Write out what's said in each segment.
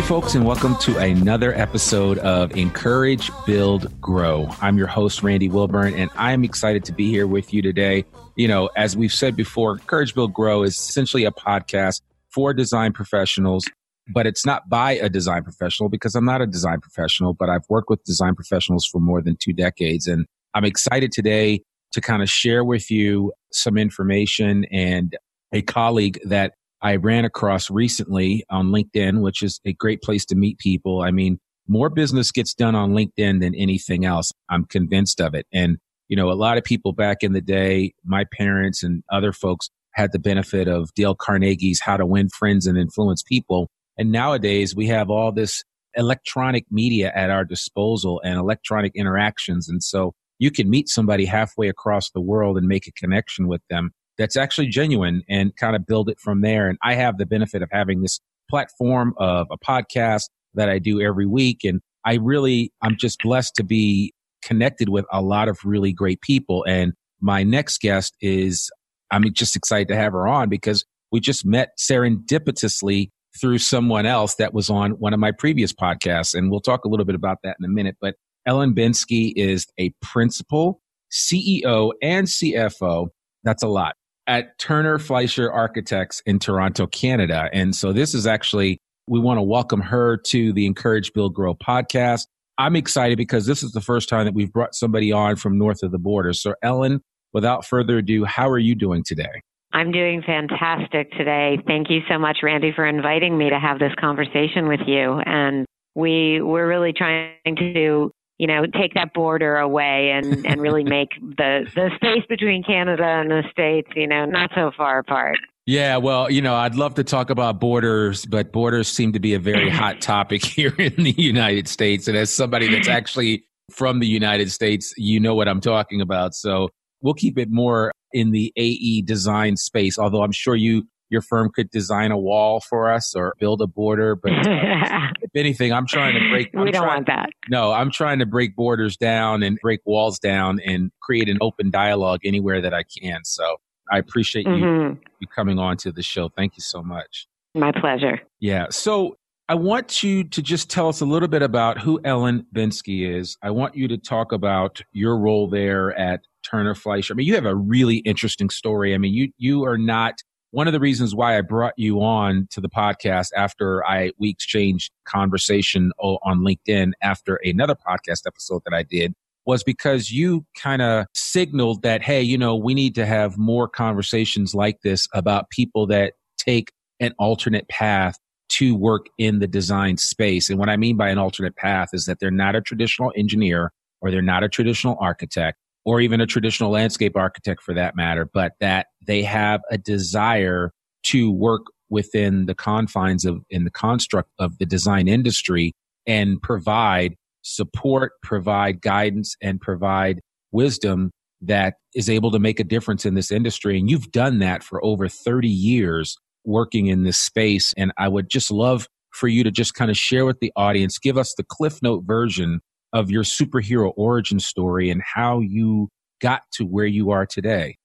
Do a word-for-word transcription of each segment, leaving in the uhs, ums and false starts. Hey folks, and welcome to another episode of Encourage, Build, Grow. I'm your host, Randy Wilburn, and I'm excited to be here with you today. You know, as we've said before, Encourage, Build, Grow is essentially a podcast for design professionals, but it's not by a design professional because I'm not a design professional, but I've worked with design professionals for more than two decades. And I'm excited today to kind of share with you some information and a colleague that I ran across recently on LinkedIn, which is a great place to meet people. I mean, more business gets done on LinkedIn than anything else. I'm convinced of it. And, you know, a lot of people back in the day, my parents and other folks had the benefit of Dale Carnegie's How to Win Friends and Influence People. And nowadays we have all this electronic media at our disposal and electronic interactions. And so you can meet somebody halfway across the world and make a connection with them that's actually genuine and kind of build it from there. And I have the benefit of having this platform of a podcast that I do every week. And I really, I'm just blessed to be connected with a lot of really great people. And my next guest is, I'm just excited to have her on because we just met serendipitously through someone else that was on one of my previous podcasts. And we'll talk a little bit about that in a minute. But Ellen Bensky is a principal, C E O, and C F O. That's a lot. At Turner Fleischer Architects in Toronto, Canada. And so this is actually, we want to welcome her to the Encourage, Build, Grow podcast. I'm excited because this is the first time that we've brought somebody on from north of the border. So Ellen, without further ado, how are you doing today? I'm doing fantastic today. Thank you so much, Randy, for inviting me to have this conversation with you. And we, we're really trying to you know, take that border away and, and really make the, the space between Canada and the States, you know, not so far apart. Yeah, well, you know, I'd love to talk about borders, but borders seem to be a very hot topic here in the United States. And as somebody that's actually from the United States, you know what I'm talking about. So we'll keep it more in the A E design space, although I'm sure you your firm could design a wall for us or build a border. But uh, if anything, I'm trying to break... I'm we don't trying, want that. No, I'm trying to break borders down and break walls down and create an open dialogue anywhere that I can. So I appreciate mm-hmm. you, you coming on to the show. Thank you so much. My pleasure. Yeah. So I want you to just tell us a little bit about who Ellen Bensky is. I want you to talk about your role there at Turner Fleischer. I mean, you have a really interesting story. I mean, you you are not... One of the reasons why I brought you on to the podcast after I we exchanged conversation on LinkedIn after another podcast episode that I did was because you kind of signaled that, hey, you know, we need to have more conversations like this about people that take an alternate path to work in the design space. And what I mean by an alternate path is that they're not a traditional engineer or they're not a traditional architect, or even a traditional landscape architect for that matter, but that they have a desire to work within the confines of, in the construct of the design industry and provide support, provide guidance, and provide wisdom that is able to make a difference in this industry. And you've done that for over thirty years working in this space. And I would just love for you to just kind of share with the audience, give us the Cliff Note version of your superhero origin story and how you got to where you are today.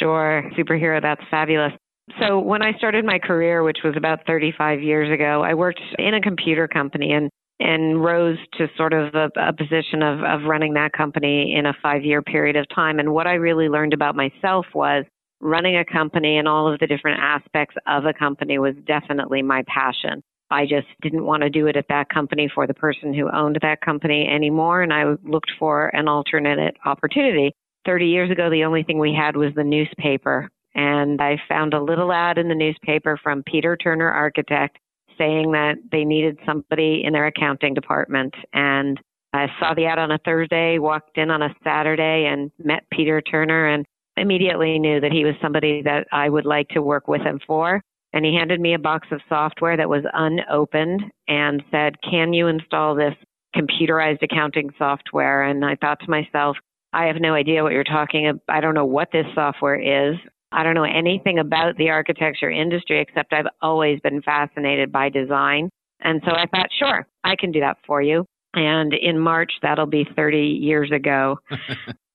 Sure. Superhero, that's fabulous. So when I started my career, which was about thirty-five years ago, I worked in a computer company and, and rose to sort of a, a position of, of running that company in a five-year period of time. And what I really learned about myself was running a company and all of the different aspects of a company was definitely my passion. I just didn't want to do it at that company for the person who owned that company anymore, and I looked for an alternate opportunity. thirty years ago, the only thing we had was the newspaper, and I found a little ad in the newspaper from Peter Turner Architect saying that they needed somebody in their accounting department, and I saw the ad on a Thursday, walked in on a Saturday, and met Peter Turner, and immediately knew that he was somebody that I would like to work with him for. And he handed me a box of software that was unopened and said, can you install this computerized accounting software? And I thought to myself, I have no idea what you're talking about. I don't know what this software is. I don't know anything about the architecture industry, except I've always been fascinated by design. And so I thought, sure, I can do that for you. And in March, that'll be thirty years ago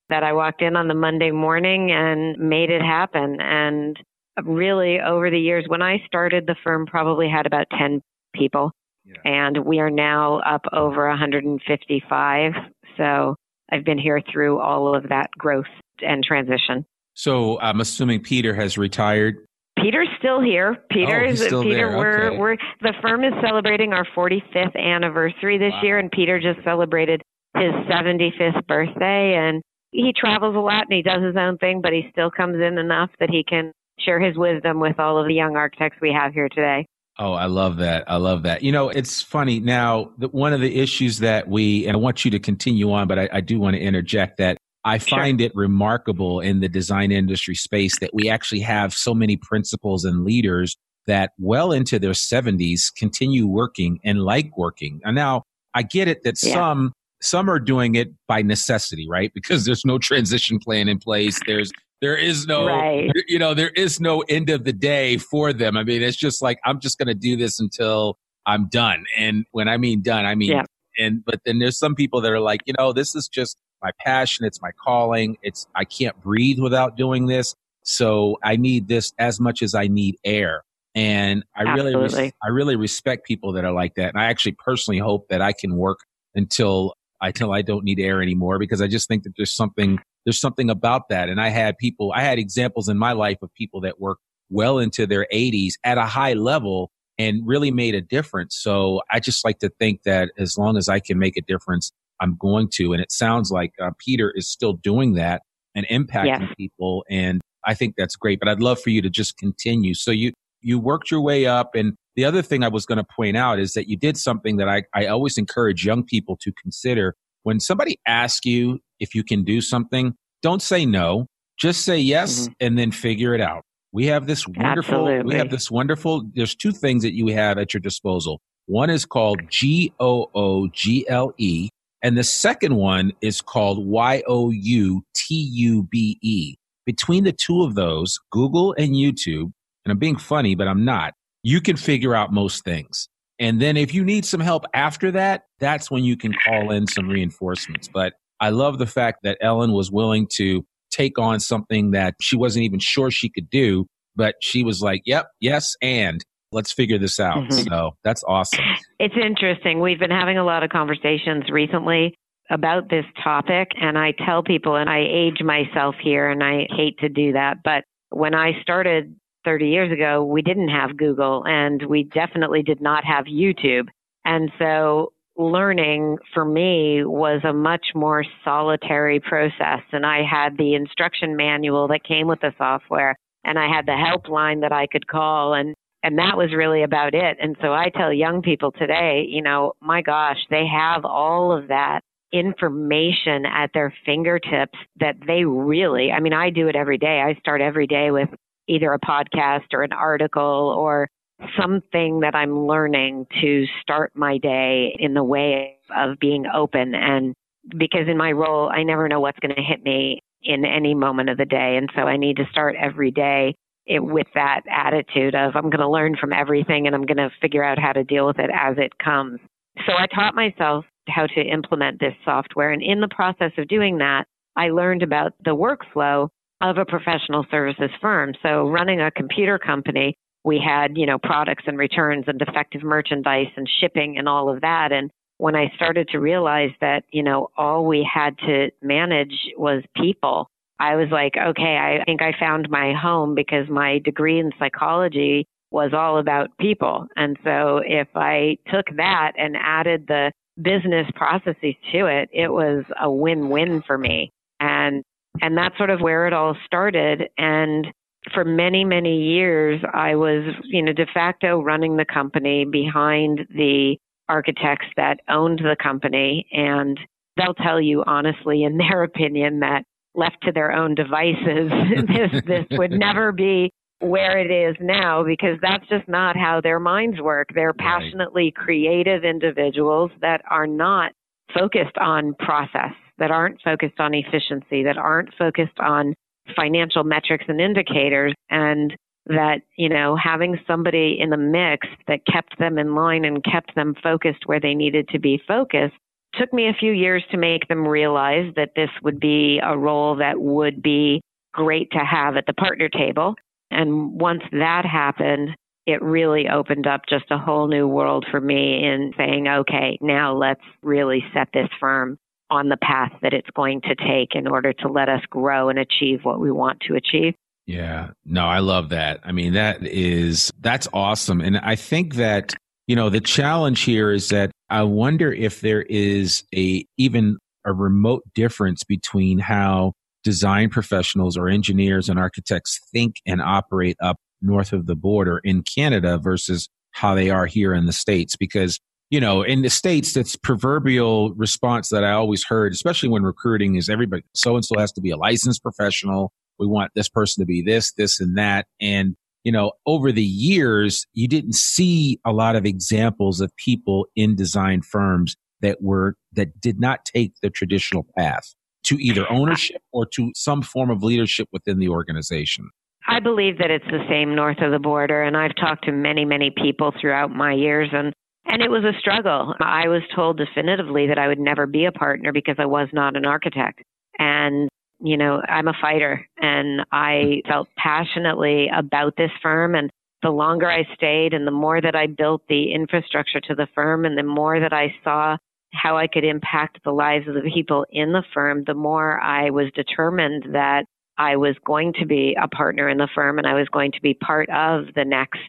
that I walked in on the Monday morning and made it happen. And really, over the years, when I started, the firm probably had about ten people. Yeah. And we are now up over one hundred fifty-five. So I've been here through all of that growth and transition. So I'm assuming Peter has retired. Peter's still here. Peter is oh, still Peter. There. We're okay. we're the firm is celebrating our forty-fifth anniversary this wow. year, and Peter just celebrated his seventy-fifth birthday. And he travels a lot and he does his own thing, but he still comes in enough that he can share his wisdom with all of the young architects we have here today. Oh, I love that. I love that. You know, it's funny. Now, the, one of the issues that we, and I want you to continue on, but I, I do want to interject that I find sure. it remarkable in the design industry space that we actually have so many principals and leaders that well into their seventies continue working and like working. And now I get it that yeah. some some are doing it by necessity, right? Because there's no transition plan in place. There's There is no, right. you know, there is no end of the day for them. I mean, it's just like, I'm just going to do this until I'm done. And when I mean done, I mean, yeah. and, but then there's some people that are like, you know, this is just my passion. It's my calling. It's, I can't breathe without doing this. So I need this as much as I need air. And I Absolutely. really, res- I really respect people that are like that. And I actually personally hope that I can work until until I don't need air anymore, because I just think that there's something, there's something about that. And I had people, I had examples in my life of people that worked well into their eighties at a high level and really made a difference. So I just like to think that as long as I can make a difference, I'm going to. And it sounds like uh, Peter is still doing that and impacting yes. people. And I think that's great, but I'd love for you to just continue. So you, you worked your way up. And the other thing I was going to point out is that you did something that I, I always encourage young people to consider. When somebody asks you if you can do something, don't say no. Just say yes mm-hmm. and then figure it out. We have this wonderful, Absolutely. we have this wonderful, there's two things that you have at your disposal. One is called G O O G L E. And the second one is called Y O U T U B E. Between the two of those, Google and YouTube, and I'm being funny, but I'm not, you can figure out most things. And then if you need some help after that, that's when you can call in some reinforcements. But I love the fact that Ellen was willing to take on something that she wasn't even sure she could do, but she was like, yep, yes, and let's figure this out. Mm-hmm. So that's awesome. It's interesting. We've been having a lot of conversations recently about this topic. And I tell people, and I age myself here, and I hate to do that, but when I started thirty years ago, we didn't have Google and we definitely did not have YouTube. And so learning for me was a much more solitary process. And I had the instruction manual that came with the software, and I had the helpline that I could call. And, and that was really about it. And so I tell young people today, you know, my gosh, they have all of that information at their fingertips that they really, I mean, I do it every day. I start every day with either a podcast or an article or something that I'm learning to start my day in the way of being open. And because in my role, I never know what's going to hit me in any moment of the day. And so I need to start every day it, with that attitude of I'm going to learn from everything and I'm going to figure out how to deal with it as it comes. So I taught myself how to implement this software. And in the process of doing that, I learned about the workflow of a professional services firm. So running a computer company, we had, you know, products and returns and defective merchandise and shipping and all of that. And when I started to realize that, you know, all we had to manage was people, I was like, okay, I think I found my home, because my degree in psychology was all about people. And so if I took that and added the business processes to it, it was a win-win for me. And And that's sort of where it all started. And for many, many years, I was, you know, de facto running the company behind the architects that owned the company. And they'll tell you honestly, in their opinion, that left to their own devices, this, this would never be where it is now, because that's just not how their minds work. They're passionately creative individuals that are not focused on process, that aren't focused on efficiency, that aren't focused on financial metrics and indicators, and that, you know, having somebody in the mix that kept them in line and kept them focused where they needed to be focused took me a few years to make them realize that this would be a role that would be great to have at the partner table. And once that happened, it really opened up just a whole new world for me in saying, okay, now let's really set this firm on the path that it's going to take in order to let us grow and achieve what we want to achieve. Yeah. No, I love that. I mean, that is, that's awesome. And I think that, you know, the challenge here is that I wonder if there is a, even a remote difference between how design professionals or engineers and architects think and operate up north of the border in Canada versus how they are here in the States. Because, you know, in the States, that's proverbial response that I always heard, especially when recruiting, is everybody, so-and-so has to be a licensed professional. We want this person to be this, this, and that. And, you know, over the years, you didn't see a lot of examples of people in design firms that were, that did not take the traditional path to either ownership or to some form of leadership within the organization. I believe that it's the same north of the border. And I've talked to many, many people throughout my years, and, and it was a struggle. I was told definitively that I would never be a partner because I was not an architect. And, you know, I'm a fighter, and I felt passionately about this firm. And the longer I stayed and the more that I built the infrastructure to the firm, and the more that I saw how I could impact the lives of the people in the firm, the more I was determined that I was going to be a partner in the firm, and I was going to be part of the next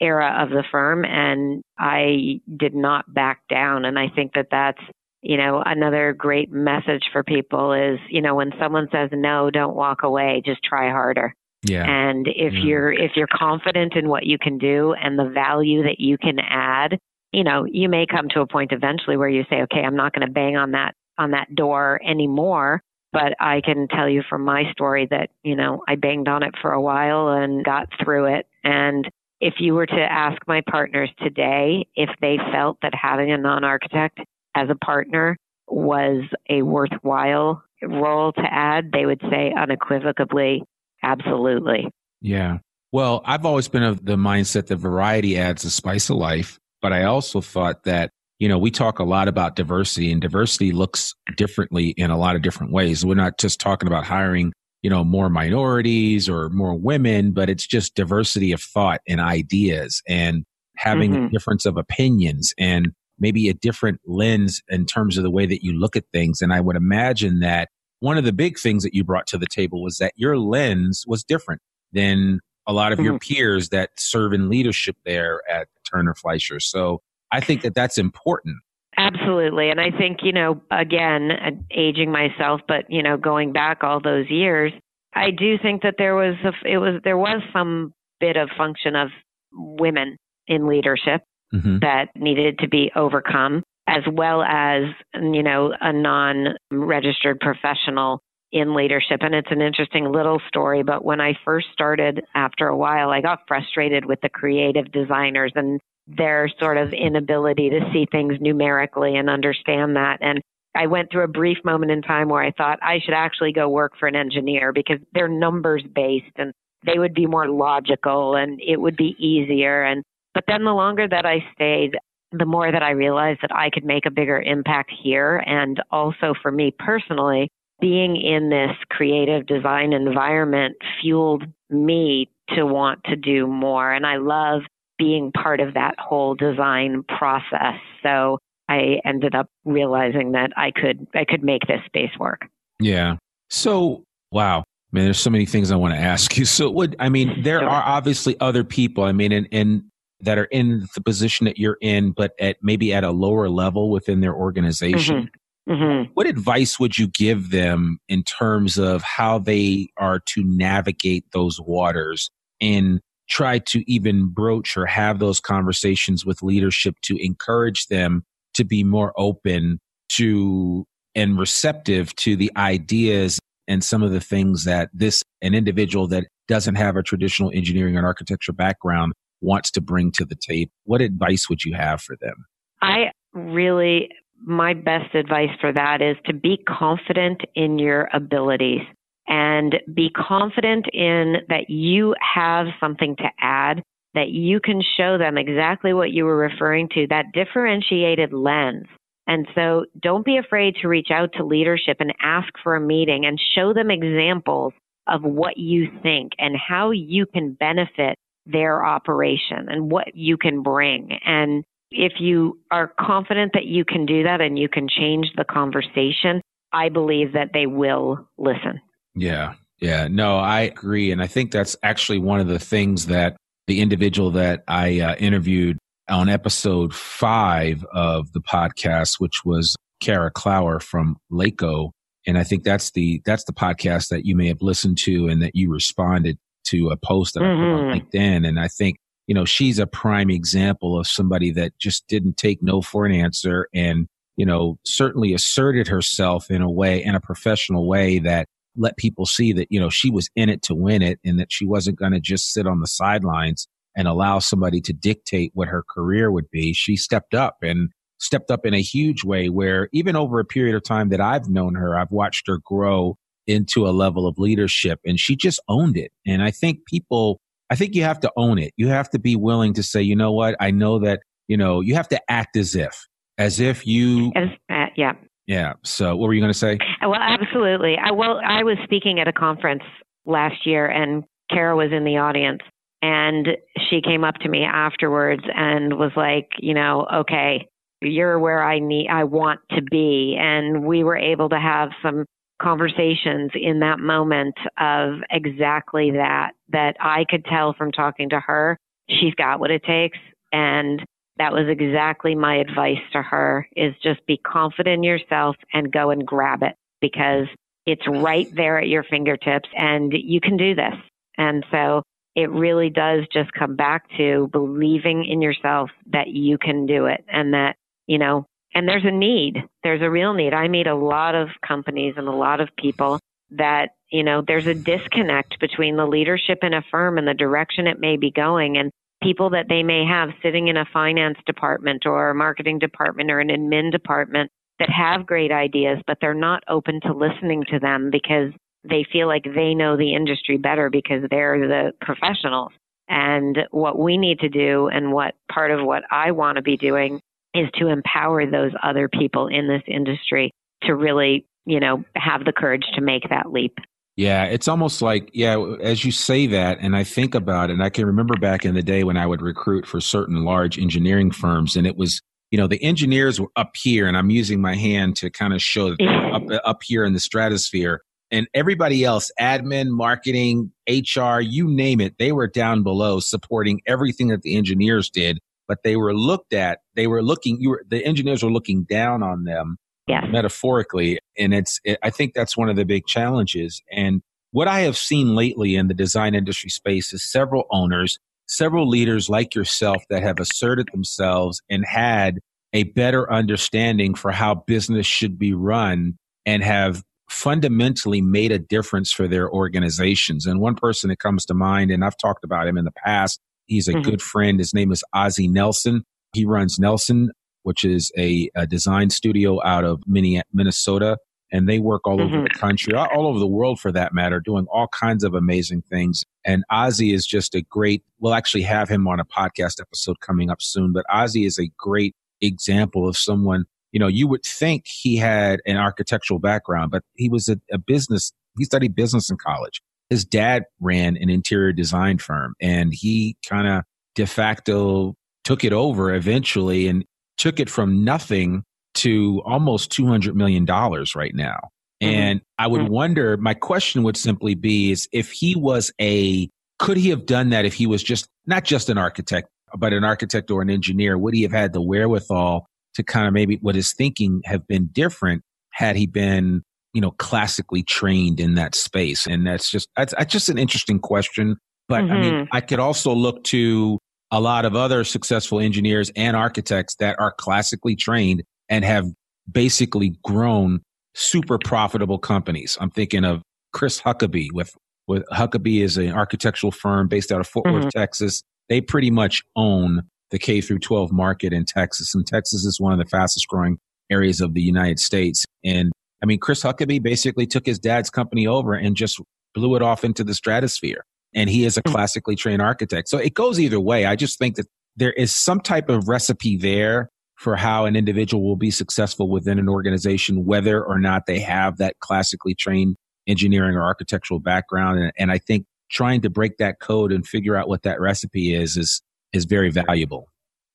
era of the firm. And I did not back down. And I think that that's, you know, another great message for people is, you know, when someone says no, don't walk away, just try harder. Yeah. And if mm. you're, if you're confident in what you can do and the value that you can add, you know, you may come to a point eventually where you say, okay, I'm not going to bang on that, on that door anymore. But I can tell you from my story that, you know, I banged on it for a while and got through it. And if you were to ask my partners today if they felt that having a non-architect as a partner was a worthwhile role to add, they would say unequivocally, absolutely. Yeah. Well, I've always been of the mindset that variety adds a spice of life. But I also thought that, you know, we talk a lot about diversity, and diversity looks differently in a lot of different ways. We're not just talking about hiring, you know, more minorities or more women, but it's just diversity of thought and ideas, and having mm-hmm. a difference of opinions, and maybe a different lens in terms of the way that you look at things. And I would imagine that one of the big things that you brought to the table was that your lens was different than a lot of mm-hmm. your peers that serve in leadership there at Turner Fleischer. So I think that that's important. Absolutely. And I think, you know, again, aging myself, but, you know, going back all those years, I do think that there was, a, it was, there was some bit of function of women in leadership mm-hmm. that needed to be overcome, as well as, you know, a non-registered professional in leadership. And it's an interesting little story, but when I first started, after a while, I got frustrated with the creative designers and their sort of inability to see things numerically and understand that. And I went through a brief moment in time where I thought I should actually go work for an engineer, because they're numbers based and they would be more logical and it would be easier. And, but then the longer that I stayed, the more that I realized that I could make a bigger impact here. And also for me personally, being in this creative design environment fueled me to want to do more. And I love being part of that whole design process. So I ended up realizing that I could I could make this space work. Yeah. So, wow. Man, there's so many things I want to ask you. So what, I mean, there sure. are obviously other people, I mean, and, and that are in the position that you're in, but at maybe at a lower level within their organization. Mm-hmm. Mm-hmm. What advice would you give them in terms of how they are to navigate those waters in try to even broach or have those conversations with leadership to encourage them to be more open to and receptive to the ideas and some of the things that this, an individual that doesn't have a traditional engineering and architecture background wants to bring to the table? What advice would you have for them? I really, my best advice for that is to be confident in your abilities. And be confident in that you have something to add, that you can show them exactly what you were referring to, that differentiated lens. And so don't be afraid to reach out to leadership and ask for a meeting and show them examples of what you think and how you can benefit their operation and what you can bring. And if you are confident that you can do that and you can change the conversation, I believe that they will listen. Yeah. Yeah. No, I agree. And I think that's actually one of the things that the individual that I uh, interviewed on episode five of the podcast, which was Kara Clower from Laco. And I think that's the, that's the podcast that you may have listened to and that you responded to a post that mm-hmm. I put on LinkedIn. And I think, you know, she's a prime example of somebody that just didn't take no for an answer and, you know, certainly asserted herself in a way, in a professional way that let people see that, you know, she was in it to win it and that she wasn't going to just sit on the sidelines and allow somebody to dictate what her career would be. She stepped up and stepped up in a huge way where even over a period of time that I've known her, I've watched her grow into a level of leadership and she just owned it. And I think people, I think you have to own it. You have to be willing to say, you know what, I know that, you know, you have to act as if, as if you, as, uh, yeah. Yeah. So what were you going to say? Well, absolutely. I, well, I was speaking at a conference last year and Kara was in the audience and she came up to me afterwards and was like, you know, okay, you're where I need, I want to be. And we were able to have some conversations in that moment of exactly that, that I could tell from talking to her, she's got what it takes. And that was exactly my advice to her, is just be confident in yourself and go and grab it because it's right there at your fingertips and you can do this. And so it really does just come back to believing in yourself that you can do it and that, you know, and there's a need. There's a real need. I meet a lot of companies and a lot of people that, you know, there's a disconnect between the leadership in a firm and the direction it may be going and people that they may have sitting in a finance department or a marketing department or an admin department that have great ideas, but they're not open to listening to them because they feel like they know the industry better because they're the professionals. And what we need to do and what part of what I want to be doing is to empower those other people in this industry to really, you know, have the courage to make that leap. Yeah, it's almost like, yeah, as you say that, and I think about it, and I can remember back in the day when I would recruit for certain large engineering firms, and it was, you know, the engineers were up here, and I'm using my hand to kind of show that they're up, up here in the stratosphere, and everybody else, admin, marketing, H R, you name it, they were down below supporting everything that the engineers did, but they were looked at, they were looking, you were, the engineers were looking down on them. Yeah. Metaphorically. And it's, it, I think that's one of the big challenges. And what I have seen lately in the design industry space is several owners, several leaders like yourself that have asserted themselves and had a better understanding for how business should be run and have fundamentally made a difference for their organizations. And one person that comes to mind, and I've talked about him in the past, he's a mm-hmm. good friend. His name is Ozzy Nelson. He runs Nelson, which is a, a design studio out of Minnesota. And they work all mm-hmm. over the country, all over the world for that matter, doing all kinds of amazing things. And Ozzy is just a great, we'll actually have him on a podcast episode coming up soon, but Ozzy is a great example of someone, you know, you would think he had an architectural background, but he was a, a business, he studied business in college. His dad ran an interior design firm and he kind of de facto took it over eventually and took it from nothing to almost two hundred million dollars right now. Mm-hmm. And I would mm-hmm. wonder, my question would simply be is if he was a, could he have done that if he was just, not just an architect, but an architect or an engineer, would he have had the wherewithal to kind of maybe would his thinking have been different had he been, you know, classically trained in that space? And that's just, that's, that's just an interesting question. But mm-hmm. I mean, I could also look to a lot of other successful engineers and architects that are classically trained and have basically grown super profitable companies. I'm thinking of Chris Huckabee with, with Huckabee is an architectural firm based out of Fort mm-hmm. Worth, Texas. They pretty much own the K through twelve market in Texas. And Texas is one of the fastest growing areas of the United States. And I mean, Chris Huckabee basically took his dad's company over and just blew it off into the stratosphere. And he is a classically trained architect. So it goes either way. I just think that there is some type of recipe there for how an individual will be successful within an organization, whether or not they have that classically trained engineering or architectural background. And, and I think trying to break that code and figure out what that recipe is, is, is very valuable.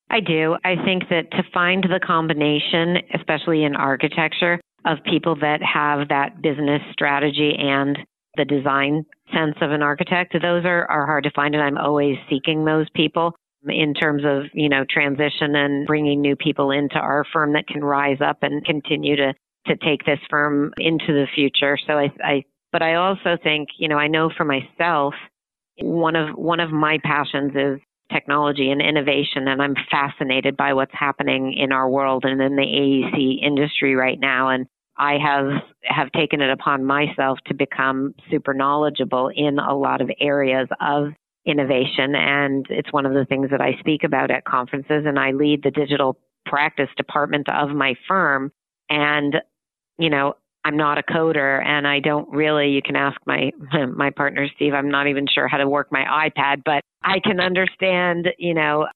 I do. I think that to find the combination, especially in architecture, of people that have that business strategy and the design sense of an architect, those are, are hard to find. And I'm always seeking those people in terms of, you know, transition and bringing new people into our firm that can rise up and continue to, to take this firm into the future. So I, I, but I also think, you know, I know for myself, one of, one of my passions is technology and innovation. And I'm fascinated by what's happening in our world and in the A E C industry right now. And I have, have taken it upon myself to become super knowledgeable in a lot of areas of innovation. And it's one of the things that I speak about at conferences. And I lead the digital practice department of my firm. And, you know, I'm not a coder, and I don't really, you can ask my, my partner, Steve, I'm not even sure how to work my iPad, but I can understand, you know,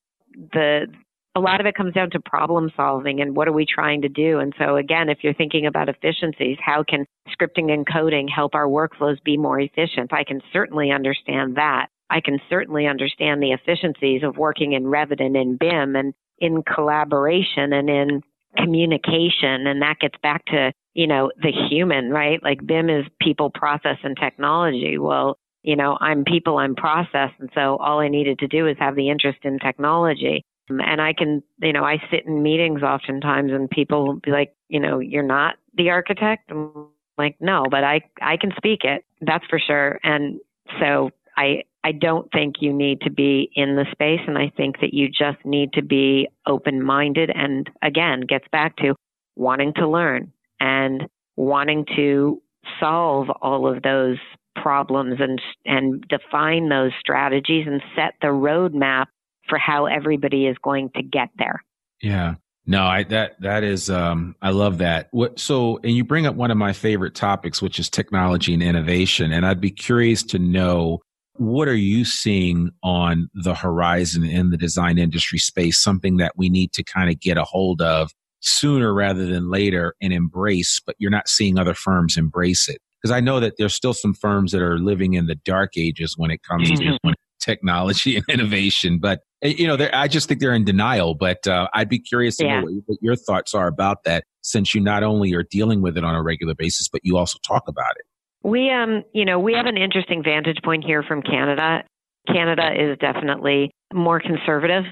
the, a lot of it comes down to problem solving and what are we trying to do? And so again, if you're thinking about efficiencies, how can scripting and coding help our workflows be more efficient? I can certainly understand that. I can certainly understand the efficiencies of working in Revit and in B I M and in collaboration and in communication. And that gets back to, you know, the human, right? Like B I M is people, process, and technology. Well, you know, I'm people, I'm process. And so all I needed to do is have the interest in technology. And I can, you know, I sit in meetings oftentimes and people will be like, you know, you're not the architect. I'm like, no, but I, I can speak it. That's for sure. And so I, I don't think you need to be in the space. And I think that you just need to be open-minded. And again, gets back to wanting to learn and wanting to solve all of those problems and, and define those strategies and set the roadmap for how everybody is going to get there. Yeah. No, I, that, that is, um, I love that. What, so, and you bring up one of my favorite topics, which is technology and innovation. And I'd be curious to know, what are you seeing on the horizon in the design industry space? Something that we need to kind of get a hold of sooner rather than later and embrace, but you're not seeing other firms embrace it. Because I know that there's still some firms that are living in the dark ages when it comes to technology and innovation. But, you know, I just think they're in denial. But uh, I'd be curious to yeah. know what, what your thoughts are about that, since you not only are dealing with it on a regular basis, but you also talk about it. We, um, you know, we have an interesting vantage point here from Canada. Canada is definitely more conservative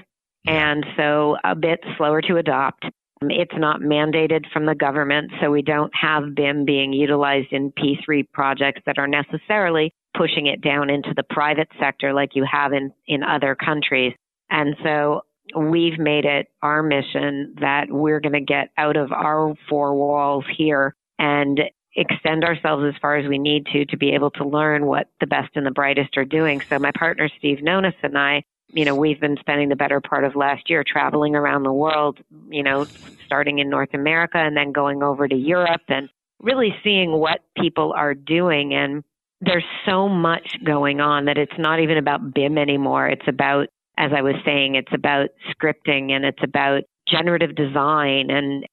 and so a bit slower to adopt. It's not mandated from the government, so we don't have B I M being utilized in P three projects that are necessarily pushing it down into the private sector like you have in, in other countries. And so we've made it our mission that we're going to get out of our four walls here and extend ourselves as far as we need to, to be able to learn what the best and the brightest are doing. So my partner, Steve Nonis, and I, you know, we've been spending the better part of last year traveling around the world, you know, starting in North America and then going over to Europe and really seeing what people are doing. And there's so much going on that it's not even about B I M anymore. It's about, as I was saying, it's about scripting and it's about generative design, and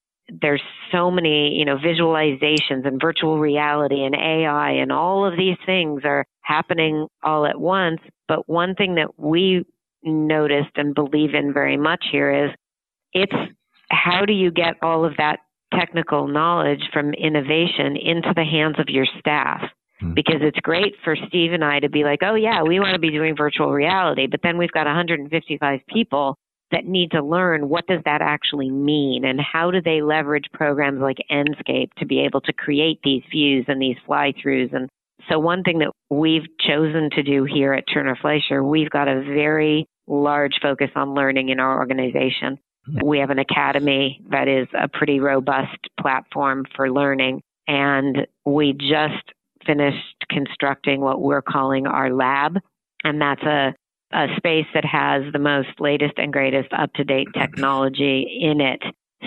there's so many, you know, visualizations and virtual reality and A I and all of these things are happening all at once. But one thing that we noticed and believe in very much here is it's how do you get all of that technical knowledge from innovation into the hands of your staff? Because it's great for Steve and I to be like, oh yeah, we want to be doing virtual reality, but then we've got one hundred fifty-five people that need to learn what does that actually mean and how do they leverage programs like Enscape to be able to create these views and these fly-throughs. And so one thing that we've chosen to do here at Turner Fleischer, we've got a very large focus on learning in our organization. We have an academy that is a pretty robust platform for learning, and we just finished constructing what we're calling our lab, and that's a a space that has the most latest and greatest up-to-date technology in it,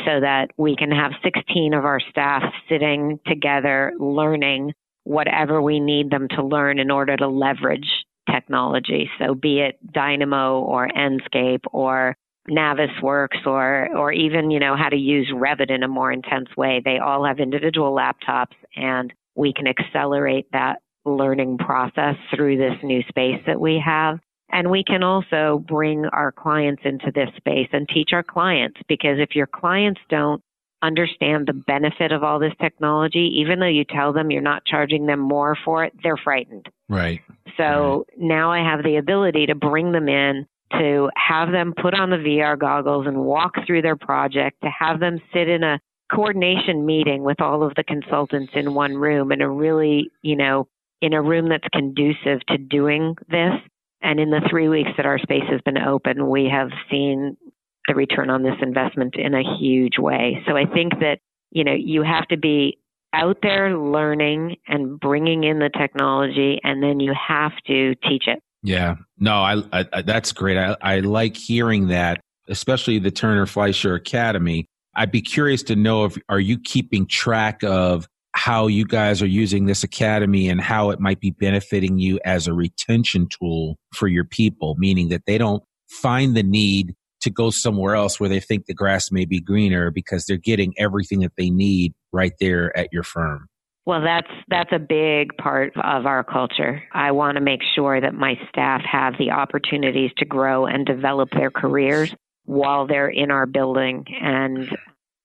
so that we can have sixteen of our staff sitting together learning whatever we need them to learn in order to leverage technology. So be it Dynamo or Enscape or Navisworks or or even, you know, how to use Revit in a more intense way. They all have individual laptops, and we can accelerate that learning process through this new space that we have. And we can also bring our clients into this space and teach our clients, because if your clients don't understand the benefit of all this technology, even though you tell them you're not charging them more for it, they're frightened. Right. So right. Now I have the ability to bring them in, to have them put on the V R goggles and walk through their project, to have them sit in a coordination meeting with all of the consultants in one room, and a really, you know, in a room that's conducive to doing this. And in the three weeks that our space has been open, we have seen the return on this investment in a huge way. So I think that, you know, you have to be out there learning and bringing in the technology, and then you have to teach it. Yeah, no, I, I that's great. I, I like hearing that, especially the Turner Fleischer Academy. I'd be curious to know if, are you keeping track of how you guys are using this academy and how it might be benefiting you as a retention tool for your people, meaning that they don't find the need to go somewhere else where they think the grass may be greener, because they're getting everything that they need right there at your firm? Well, that's that's a big part of our culture. I want to make sure that my staff have the opportunities to grow and develop their careers while they're in our building, and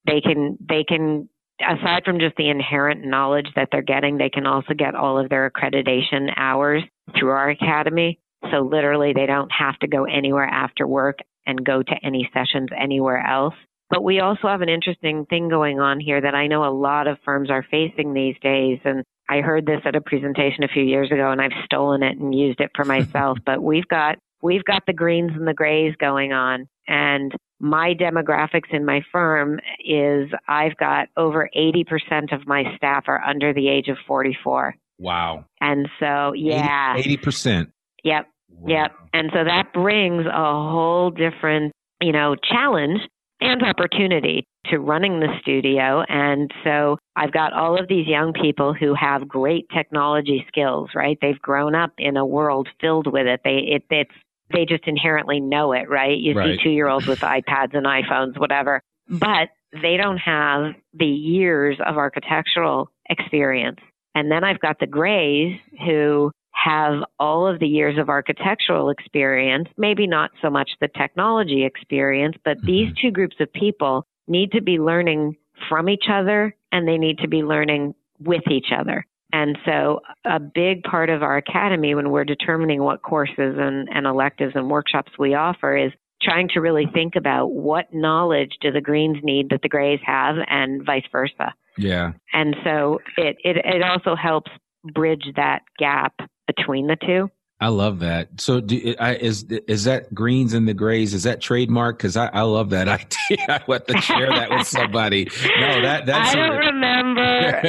they can they can aside from just the inherent knowledge that they're getting, they can also get all of their accreditation hours through our academy. So literally, they don't have to go anywhere after work and go to any sessions anywhere else. But we also have an interesting thing going on here that I know a lot of firms are facing these days. And I heard this at a presentation a few years ago, and I've stolen it and used it for myself. But we've got we've got the greens and the grays going on. And my demographics in my firm is I've got over eighty percent of my staff are under the age of forty-four. Wow. And so, yeah. eighty percent. Yep. Wow. Yep. And so that brings a whole different, you know, challenge and opportunity to running the studio. And so I've got all of these young people who have great technology skills, right? They've grown up in a world filled with it. They, it, it's, They just inherently know it, right? You right. see two-year-olds with iPads and iPhones, whatever, but they don't have the years of architectural experience. And then I've got the grays who have all of the years of architectural experience, maybe not so much the technology experience, but mm-hmm. these two groups of people need to be learning from each other, and they need to be learning with each other. And so a big part of our academy, when we're determining what courses and, and electives and workshops we offer, is trying to really think about what knowledge do the greens need that the grays have, and vice versa. Yeah. And so it, it, it also helps bridge that gap between the two. I love that. So do, I, is is that greens and the grays, is that trademark? Because I, I love that idea. I want to share that with somebody. No, that that's I don't remember.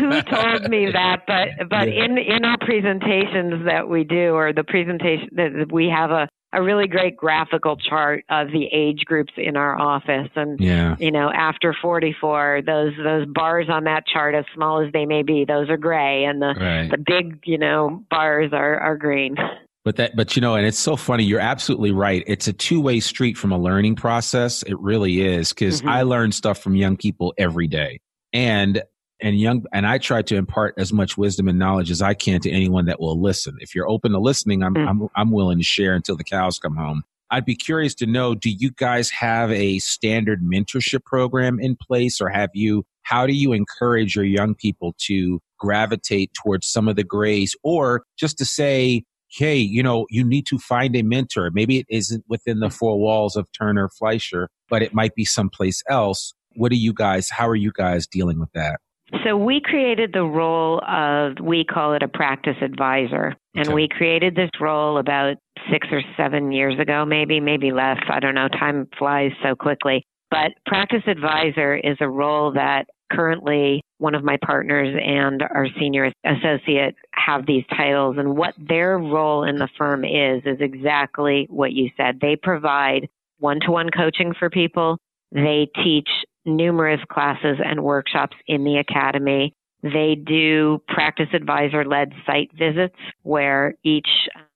Who told me that? But but yeah. in in our presentations that we do, or the presentation that we have, a, a really great graphical chart of the age groups in our office, and yeah. you know, after forty-four, those those bars on that chart, as small as they may be, those are gray, and the right. the big, you know, bars are are green. But that, but you know, and it's so funny. You're absolutely right. It's a two-way street from a learning process. It really is, because mm-hmm. I learn stuff from young people every day, and. And young, and I try to impart as much wisdom and knowledge as I can to anyone that will listen. If you're open to listening, I'm mm. I'm, I'm willing to share until the cows come home. I'd be curious to know: do you guys have a standard mentorship program in place, or have you? How do you encourage your young people to gravitate towards some of the grays, or just to say, hey, you know, you need to find a mentor? Maybe it isn't within the four walls of Turner Fleischer, but it might be someplace else. What do you guys? How are you guys dealing with that? So we created the role of, we call it a practice advisor. And okay. we created this role about six or seven years ago, maybe, maybe less. I don't know. Time flies so quickly. But practice advisor is a role that currently one of my partners and our senior associate have these titles. And what their role in the firm is, is exactly what you said. They provide one-to-one coaching for people. They teach numerous classes and workshops in the academy. They do practice advisor-led site visits where each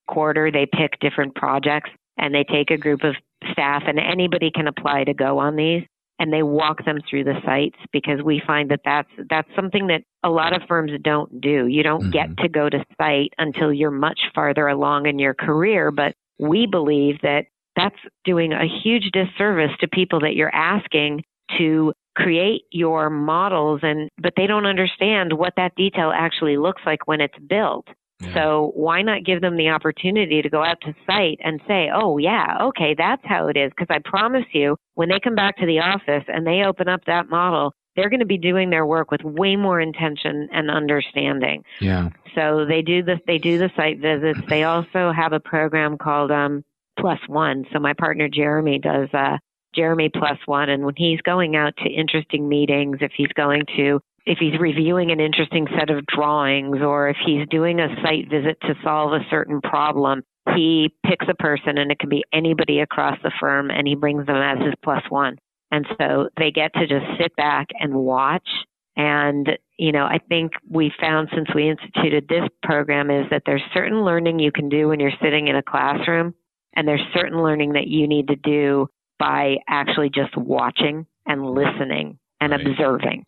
quarter they pick different projects and they take a group of staff, and anybody can apply to go on these. and they walk them through the sites, because we find that that's, that's something that a lot of firms don't do. You don't mm-hmm. get to go to site until you're much farther along in your career. But we believe that that's doing a huge disservice to people that you're asking to create your models, and but they don't understand what that detail actually looks like when it's built. Yeah. So why not give them the opportunity to go out to site and say, oh, yeah, okay, that's how it is. Because I promise you, when they come back to the office and they open up that model, they're going to be doing their work with way more intention and understanding. Yeah. So they do the, they do the site visits. They also have a program called um, Plus One. So my partner, Jeremy, does uh, Jeremy Plus One. And when he's going out to interesting meetings, if he's going to if he's reviewing an interesting set of drawings, or if he's doing a site visit to solve a certain problem, he picks a person, and it can be anybody across the firm, and he brings them as his plus one. And so they get to just sit back and watch. And, you know, I think we found since we instituted this program is that there's certain learning you can do when you're sitting in a classroom, and there's certain learning that you need to do by actually just watching and listening and right. observing.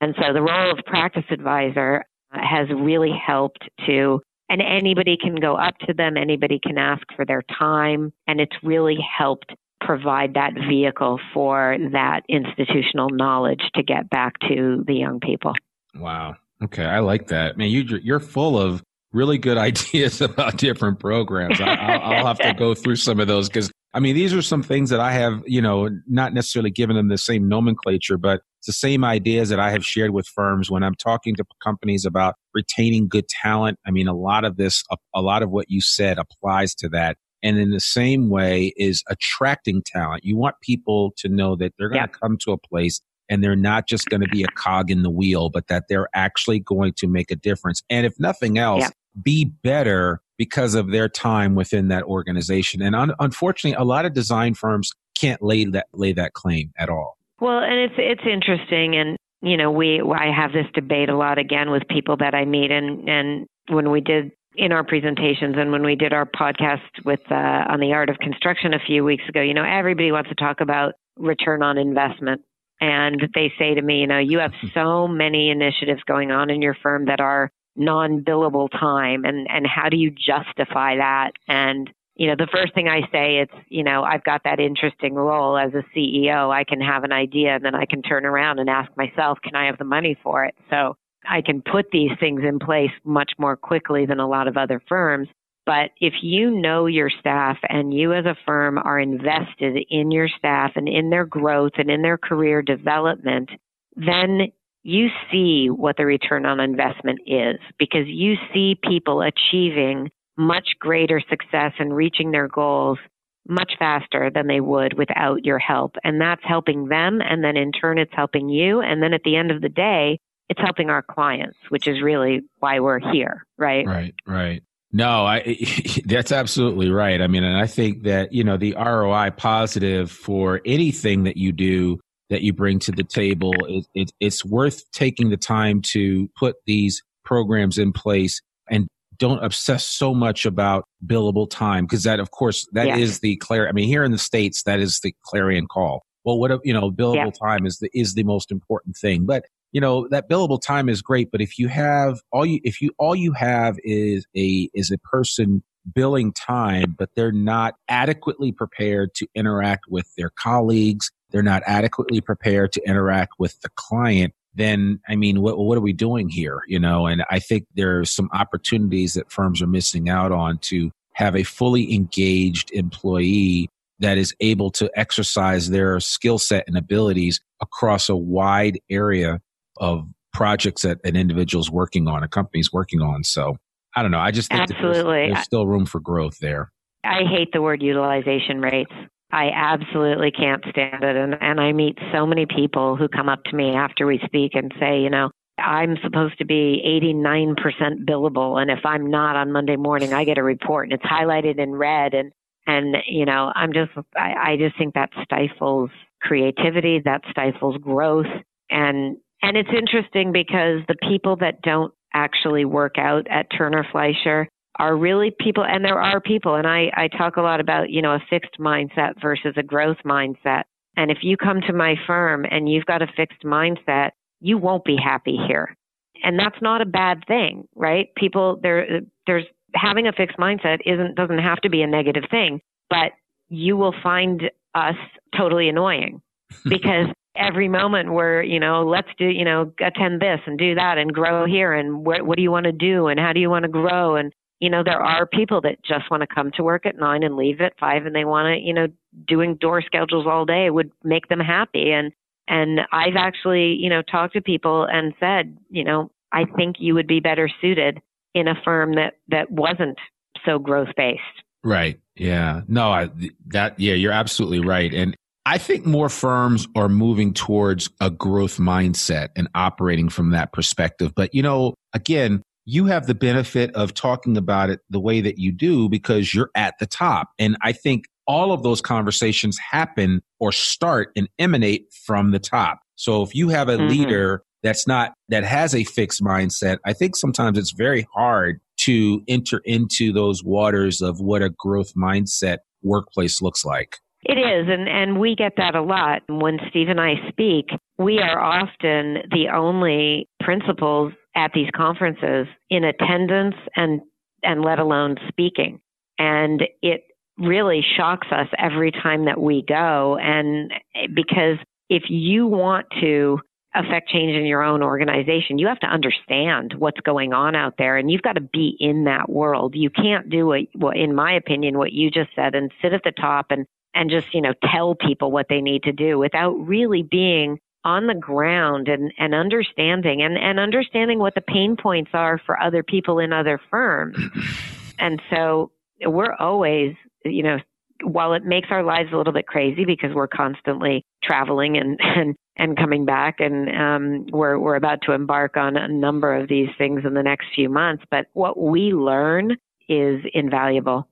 And so the role of practice advisor has really helped to, and anybody can go up to them, anybody can ask for their time, and it's really helped provide that vehicle for that institutional knowledge to get back to the young people. Wow. Okay. I like that. Man, you, you're full of really good ideas about different programs. I, I'll, I'll have to go through some of those, because I mean, these are some things that I have, you know, not necessarily given them the same nomenclature, but it's the same ideas that I have shared with firms when I'm talking to companies about retaining good talent. I mean, a lot of this, a lot of what you said applies to that. And in the same way is attracting talent. You want people to know that they're going to yeah. come to a place and they're not just going to be a cog in the wheel, but that they're actually going to make a difference. And if nothing else, yeah. be better because of their time within that organization. And un- unfortunately, a lot of design firms can't lay that lay that claim at all. Well, and it's it's interesting. And, you know, we I have this debate a lot again with people that I meet. And, and when we did in our presentations and when we did our podcast with uh, on the art of construction a few weeks ago, you know, everybody wants to talk about return on investment. And they say to me, you know, you have so many initiatives going on in your firm that are non-billable time, and, and how do you justify that? And, you know, the first thing I say, it's, you know, I've got that interesting role as a C E O. I can have an idea, and then I can turn around and ask myself, can I have the money for it? So I can put these things in place much more quickly than a lot of other firms. But if you know your staff and you as a firm are invested in your staff and in their growth and in their career development, then you see what the return on investment is, because you see people achieving much greater success and reaching their goals much faster than they would without your help. And that's helping them. And then in turn, it's helping you. And then at the end of the day, it's helping our clients, which is really why we're here. Right. Right. Right. No, I, that's absolutely right. I mean, and I think that, you know, the R O I positive for anything that you do that you bring to the table, it, it, it's worth taking the time to put these programs in place, and don't obsess so much about billable time, because that, of course, that yeah. is the clarion. I mean, here in the States, that is the clarion call. Well, what you know, billable yeah. time is the is the most important thing. But you know, that billable time is great, but if you have all you if you all you have is a is a person billing time, but they're not adequately prepared to interact with their colleagues, they're not adequately prepared to interact with the client, then, I mean, what, what are we doing here? You know, and I think there's some opportunities that firms are missing out on to have a fully engaged employee that is able to exercise their skill set and abilities across a wide area of projects that an individual's working on, a company's working on. So I don't know. I just think Absolutely. That there's, there's still room for growth there. I hate the word utilization rates. I absolutely can't stand it. And, and I meet so many people who come up to me after we speak and say, you know, I'm supposed to be eighty-nine percent billable. And if I'm not on Monday morning, I get a report and it's highlighted in red. And, and you know, I'm just, I, I just think that stifles creativity, that stifles growth. And, and it's interesting because the people that don't actually work out at Turner Fleischer are really people, and there are people, and I, I talk a lot about, you know, a fixed mindset versus a growth mindset. And if you come to my firm and you've got a fixed mindset, you won't be happy here. And that's not a bad thing, right? People, there, there's having a fixed mindset isn't, doesn't have to be a negative thing, but you will find us totally annoying because every moment we're, you know, let's do, you know, attend this and do that and grow here. And what, what do you want to do? And how do you want to grow? And, you know, there are people that just want to come to work at nine and leave at five, and they want to, you know, doing door schedules all day would make them happy. And, and I've actually, you know, talked to people and said, you know, I think you would be better suited in a firm that, that wasn't so growth based. Right. Yeah. No, I, that, yeah, you're absolutely right. And I think more firms are moving towards a growth mindset and operating from that perspective. But, you know, again, you have the benefit of talking about it the way that you do because you're at the top. And I think all of those conversations happen or start and emanate from the top. So if you have a mm-hmm. leader that's not, that has a fixed mindset, I think sometimes it's very hard to enter into those waters of what a growth mindset workplace looks like. It is. And, and we get that a lot. When Steve and I speak, we are often the only principals at these conferences in attendance and, and let alone speaking. And it really shocks us every time that we go. And because if you want to affect change in your own organization, you have to understand what's going on out there, and you've got to be in that world. You can't do what, well, in my opinion, what you just said and sit at the top and, and just, you know, tell people what they need to do without really being on the ground and, and understanding and, and understanding what the pain points are for other people in other firms. And so we're always, you know, while it makes our lives a little bit crazy because we're constantly traveling and, and, and coming back, and um, we're, we're about to embark on a number of these things in the next few months, but what we learn is invaluable.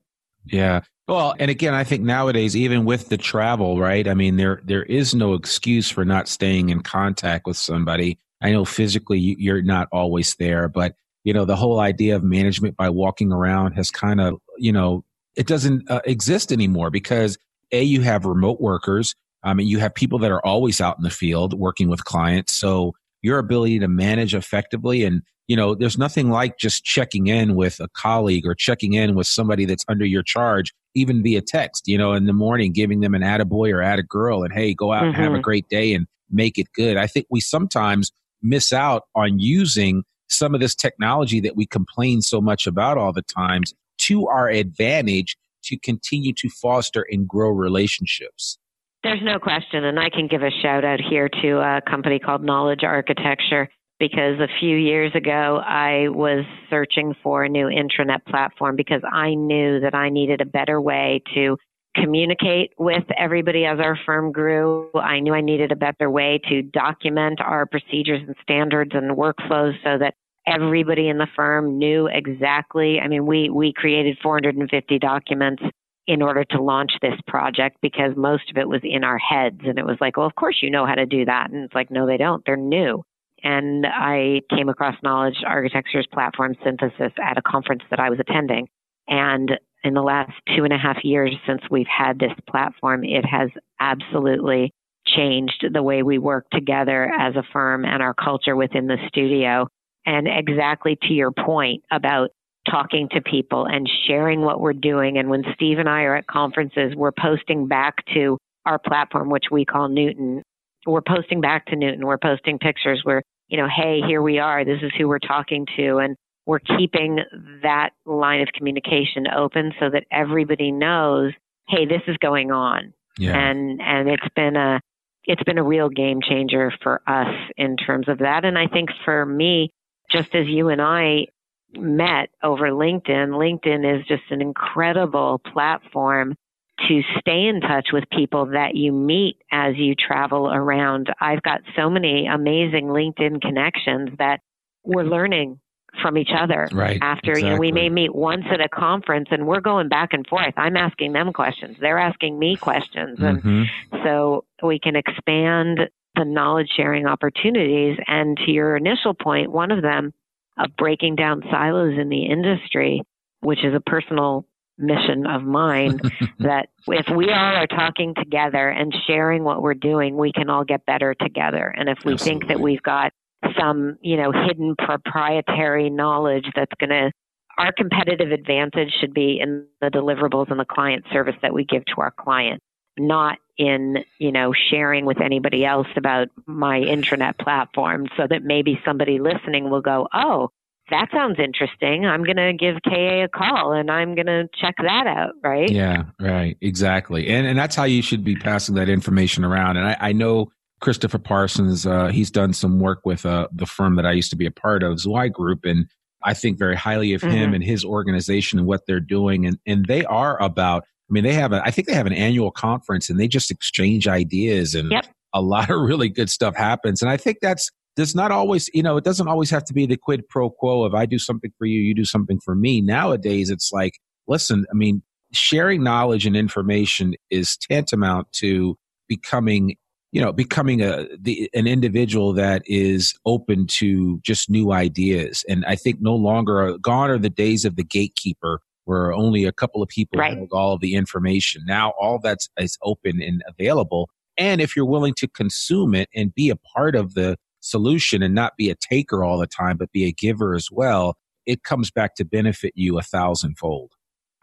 Yeah. Well, and again, I think nowadays, even with the travel, right? I mean, there there is no excuse for not staying in contact with somebody. I know physically you're not always there, but, you know, the whole idea of management by walking around has kind of, you know, it doesn't uh, exist anymore because A, you have remote workers. I mean, you have people that are always out in the field working with clients. So your ability to manage effectively and, you know, there's nothing like just checking in with a colleague or checking in with somebody that's under your charge, even via text, you know, in the morning, giving them an attaboy or attagirl and, hey, go out mm-hmm. and have a great day and make it good. I think we sometimes miss out on using some of this technology that we complain so much about all the times to our advantage to continue to foster and grow relationships. There's no question. And I can give a shout out here to a company called Knowledge Architecture, because a few years ago, I was searching for a new intranet platform because I knew that I needed a better way to communicate with everybody as our firm grew. I knew I needed a better way to document our procedures and standards and workflows so that everybody in the firm knew exactly. I mean, we, we created four hundred fifty documents in order to launch this project because most of it was in our heads. And it was like, well, of course you know how to do that. And it's like, no, they don't. They're new. And I came across Knowledge Architecture's platform Synthesis at a conference that I was attending. And in the last two and a half years since we've had this platform, it has absolutely changed the way we work together as a firm and our culture within the studio. And exactly to your point about talking to people and sharing what we're doing. And when Steve and I are at conferences, we're posting back to our platform, which we call Newton. We're posting back to Newton. We're posting pictures. We're, you know, hey, here we are. This is who we're talking to. And we're keeping that line of communication open so that everybody knows, hey, this is going on. Yeah. And, and it's been a, it's been a real game changer for us in terms of that. And I think for me, just as you and I met over LinkedIn, LinkedIn is just an incredible platform to stay in touch with people that you meet as you travel around. I've got so many amazing LinkedIn connections that we're learning from each other. Right. After, exactly. You know, we may meet once at a conference and we're going back and forth. I'm asking them questions. They're asking me questions. Mm-hmm. And so we can expand the knowledge sharing opportunities. And to your initial point, one of them of breaking down silos in the industry, which is a personal mission of mine that if we all are talking together and sharing what we're doing, we can all get better together. And if we Absolutely. think that we've got some, you know, hidden proprietary knowledge that's going to, our competitive advantage should be in the deliverables and the client service that we give to our client, not in, you know, sharing with anybody else about my intranet platform, so that maybe somebody listening will go, oh, that sounds interesting. I'm going to give K A a call and I'm going to check that out, right? Yeah, right. Exactly. And and that's how you should be passing that information around. And I, I know Christopher Parsons, uh, he's done some work with uh, the firm that I used to be a part of, Zwei Group, and I think very highly of mm-hmm. him and his organization and what they're doing. And and they are about, I mean, they have a, I think they have an annual conference and they just exchange ideas and yep. a lot of really good stuff happens. And I think that's, there's not always, you know, it doesn't always have to be the quid pro quo of I do something for you, you do something for me. Nowadays, it's like, listen, I mean, sharing knowledge and information is tantamount to becoming, you know, becoming a the, an individual that is open to just new ideas. And I think no longer, gone are the days of the gatekeeper where only a couple of people right. hold all of the information. Now all that's is open and available. And if you're willing to consume it and be a part of the solution and not be a taker all the time, but be a giver as well, it comes back to benefit you a thousandfold.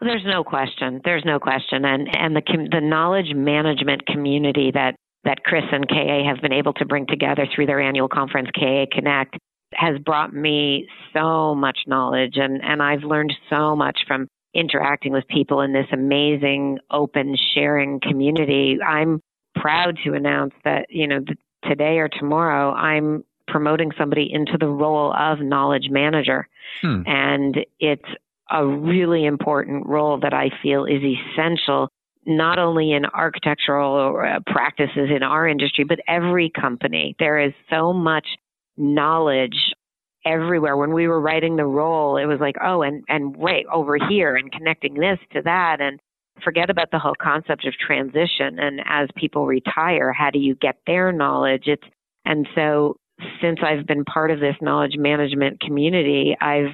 There's no question. There's no question. And and the com- the knowledge management community that, that Chris and K A have been able to bring together through their annual conference, K A Connect, has brought me so much knowledge. And, and I've learned so much from interacting with people in this amazing, open, sharing community. I'm proud to announce that, you know, the, today or tomorrow, I'm promoting somebody into the role of knowledge manager. Hmm. And it's a really important role that I feel is essential, not only in architectural practices in our industry, but every company. There is so much knowledge everywhere. When we were writing the role, it was like, oh, and, and wait, over here and connecting this to that. And forget about the whole concept of transition. And as people retire, how do you get their knowledge? It's, and so since I've been part of this knowledge management community, I've,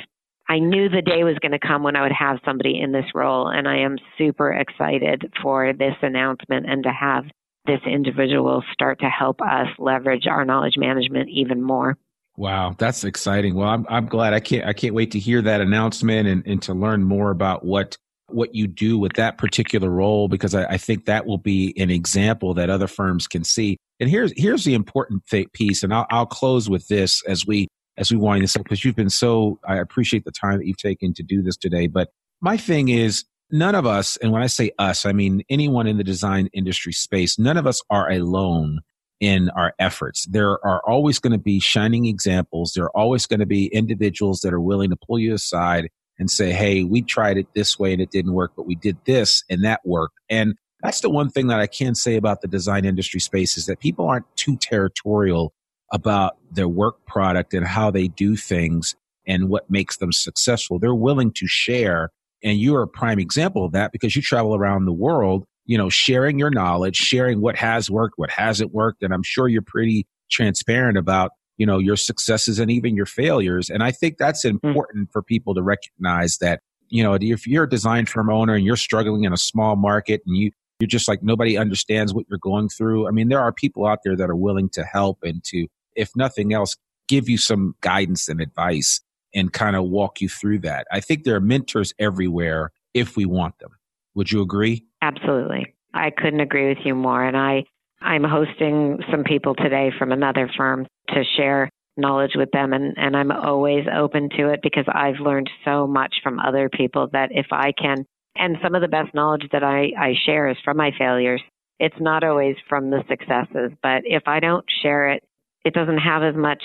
I knew the day was going to come when I would have somebody in this role. And I am super excited for this announcement and to have this individual start to help us leverage our knowledge management even more. Wow. That's exciting. Well, I'm, I'm glad I can't, I can't wait to hear that announcement and, and to learn more about what what you do with that particular role, because I, I think that will be an example that other firms can see. And here's here's the important th- piece, and I'll, I'll close with this as we as we wind this up, because you've been so, I appreciate the time that you've taken to do this today. But my thing is, none of us, and when I say us, I mean anyone in the design industry space, none of us are alone in our efforts. There are always going to be shining examples. There are always going to be individuals that are willing to pull you aside and say, hey, we tried it this way and it didn't work, but we did this and that worked. And that's the one thing that I can say about the design industry space is that people aren't too territorial about their work product and how they do things and what makes them successful. They're willing to share. And you're a prime example of that because you travel around the world, you know, sharing your knowledge, sharing what has worked, what hasn't worked. And I'm sure you're pretty transparent about, you know, your successes and even your failures. And I think that's important for people to recognize that, you know, if you're a design firm owner and you're struggling in a small market and you, you're just like, nobody understands what you're going through. I mean, there are people out there that are willing to help and to, if nothing else, give you some guidance and advice and kind of walk you through that. I think there are mentors everywhere if we want them. Would you agree? Absolutely. I couldn't agree with you more. And I, I'm hosting some people today from another firm to share knowledge with them. And, and I'm always open to it because I've learned so much from other people that if I can, and some of the best knowledge that I, I share is from my failures. It's not always from the successes, but if I don't share it, it doesn't have as much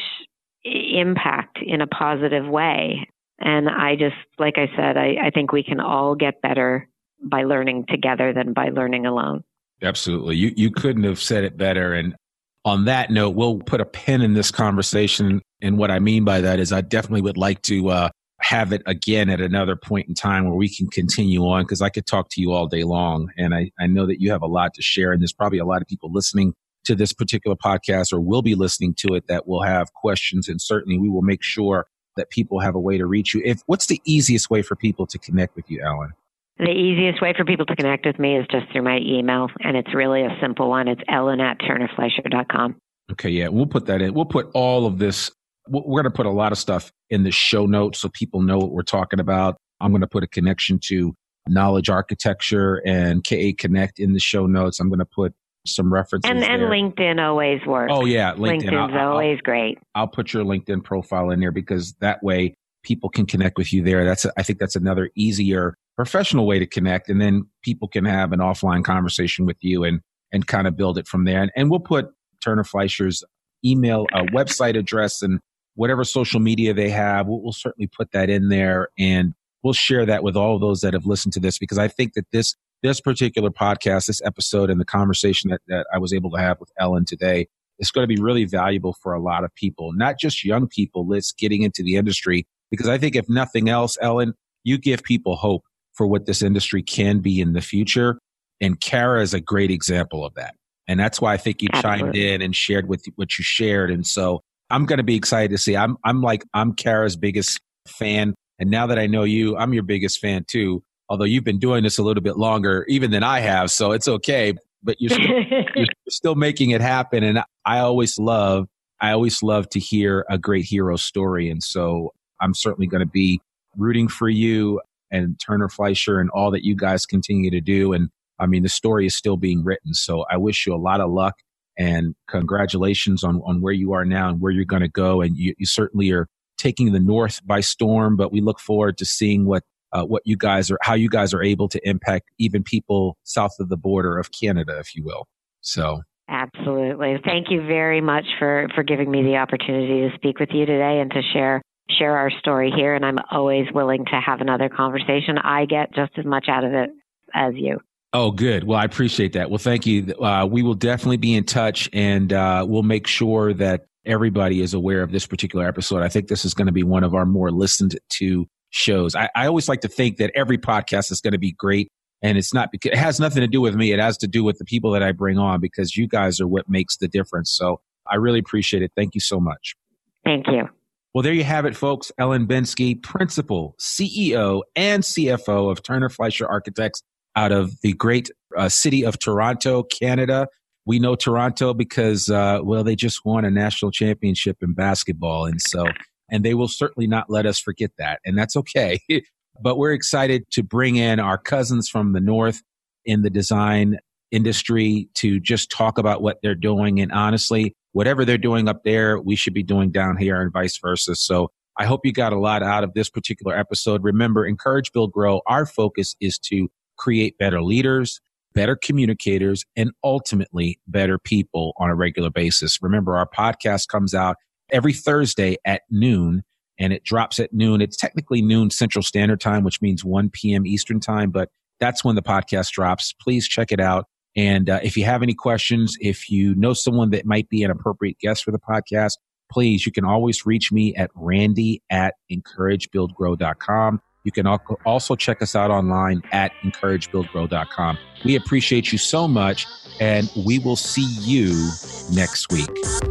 impact in a positive way. And I just, like I said, I, I think we can all get better by learning together than by learning alone. Absolutely. You you couldn't have said it better. And on that note, we'll put a pin in this conversation. And what I mean by that is I definitely would like to uh, have it again at another point in time where we can continue on, because I could talk to you all day long. And I, I know that you have a lot to share. And there's probably a lot of people listening to this particular podcast or will be listening to it that will have questions. And certainly we will make sure that people have a way to reach you. If what's the easiest way for people to connect with you, Ellen? The easiest way for people to connect with me is just through my email, and it's really a simple one. It's Ellen at turner fleischer dot com. Okay, yeah, we'll put that in. We'll put all of this. We're going to put a lot of stuff in the show notes so people know what we're talking about. I'm going to put a connection to Knowledge Architecture and K A Connect in the show notes. I'm going to put some references and, and LinkedIn always works. Oh, yeah. LinkedIn. LinkedIn's I'll, always I'll, great. I'll put your LinkedIn profile in there because that way people can connect with you there. That's, I think that's another easier professional way to connect. And then people can have an offline conversation with you and, and kind of build it from there. And, and we'll put Turner Fleischer's email, uh, website address, and whatever social media they have. We'll, we'll certainly put that in there, and we'll share that with all of those that have listened to this, because I think that this this particular podcast, this episode, and the conversation that, that I was able to have with Ellen today is going to be really valuable for a lot of people, not just young people that's getting into the industry, because I think if nothing else, Ellen, you give people hope for what this industry can be in the future. And Kara is a great example of that. And that's why I think you Absolutely. chimed in and shared with what you shared. And so I'm going to be excited to see. I'm I'm like, I'm Kara's biggest fan. And now that I know you, I'm your biggest fan too. Although you've been doing this a little bit longer even than I have, so it's okay. But you're still, you're still making it happen. And I always love, I always love to hear a great hero story. And so I'm certainly going to be rooting for you and Turner Fleischer and all that you guys continue to do. And I mean, the story is still being written. So I wish you a lot of luck and congratulations on, on where you are now and where you're going to go. And you, you certainly are taking the North by storm, but we look forward to seeing what uh, what you guys are, how you guys are able to impact even people south of the border of Canada, if you will. So absolutely, thank you very much for for giving me the opportunity to speak with you today and to share share our story here. And I'm always willing to have another conversation. I get just as much out of it as you. Oh, good. Well, I appreciate that. Well, thank you. Uh, we will definitely be in touch, and uh, we'll make sure that everybody is aware of this particular episode. I think this is going to be one of our more listened to shows. I, I always like to think that every podcast is going to be great, and it's not because it has nothing to do with me. It has to do with the people that I bring on, because you guys are what makes the difference. So I really appreciate it. Thank you so much. Thank you. Well, there you have it, folks. Ellen Bensky, Principal, C E O, and C F O of Turner Fleischer Architects out of the great uh, city of Toronto, Canada. We know Toronto because, uh, well, they just won a national championship in basketball. And so, and they will certainly not let us forget that. And that's okay. But we're excited to bring in our cousins from the North in the design industry to just talk about what they're doing. And honestly, whatever they're doing up there, we should be doing down here and vice versa. So I hope you got a lot out of this particular episode. Remember, encourage, build, grow. Our focus is to create better leaders, better communicators, and ultimately better people on a regular basis. Remember, our podcast comes out every Thursday at noon, and it drops at noon. It's technically noon Central Standard Time, which means one p.m. Eastern Time, but that's when the podcast drops. Please check it out. And uh, if you have any questions, if you know someone that might be an appropriate guest for the podcast, please, you can always reach me at randy at encourage build grow dot com. You can also check us out online at encourage build grow dot com. We appreciate you so much, and we will see you next week.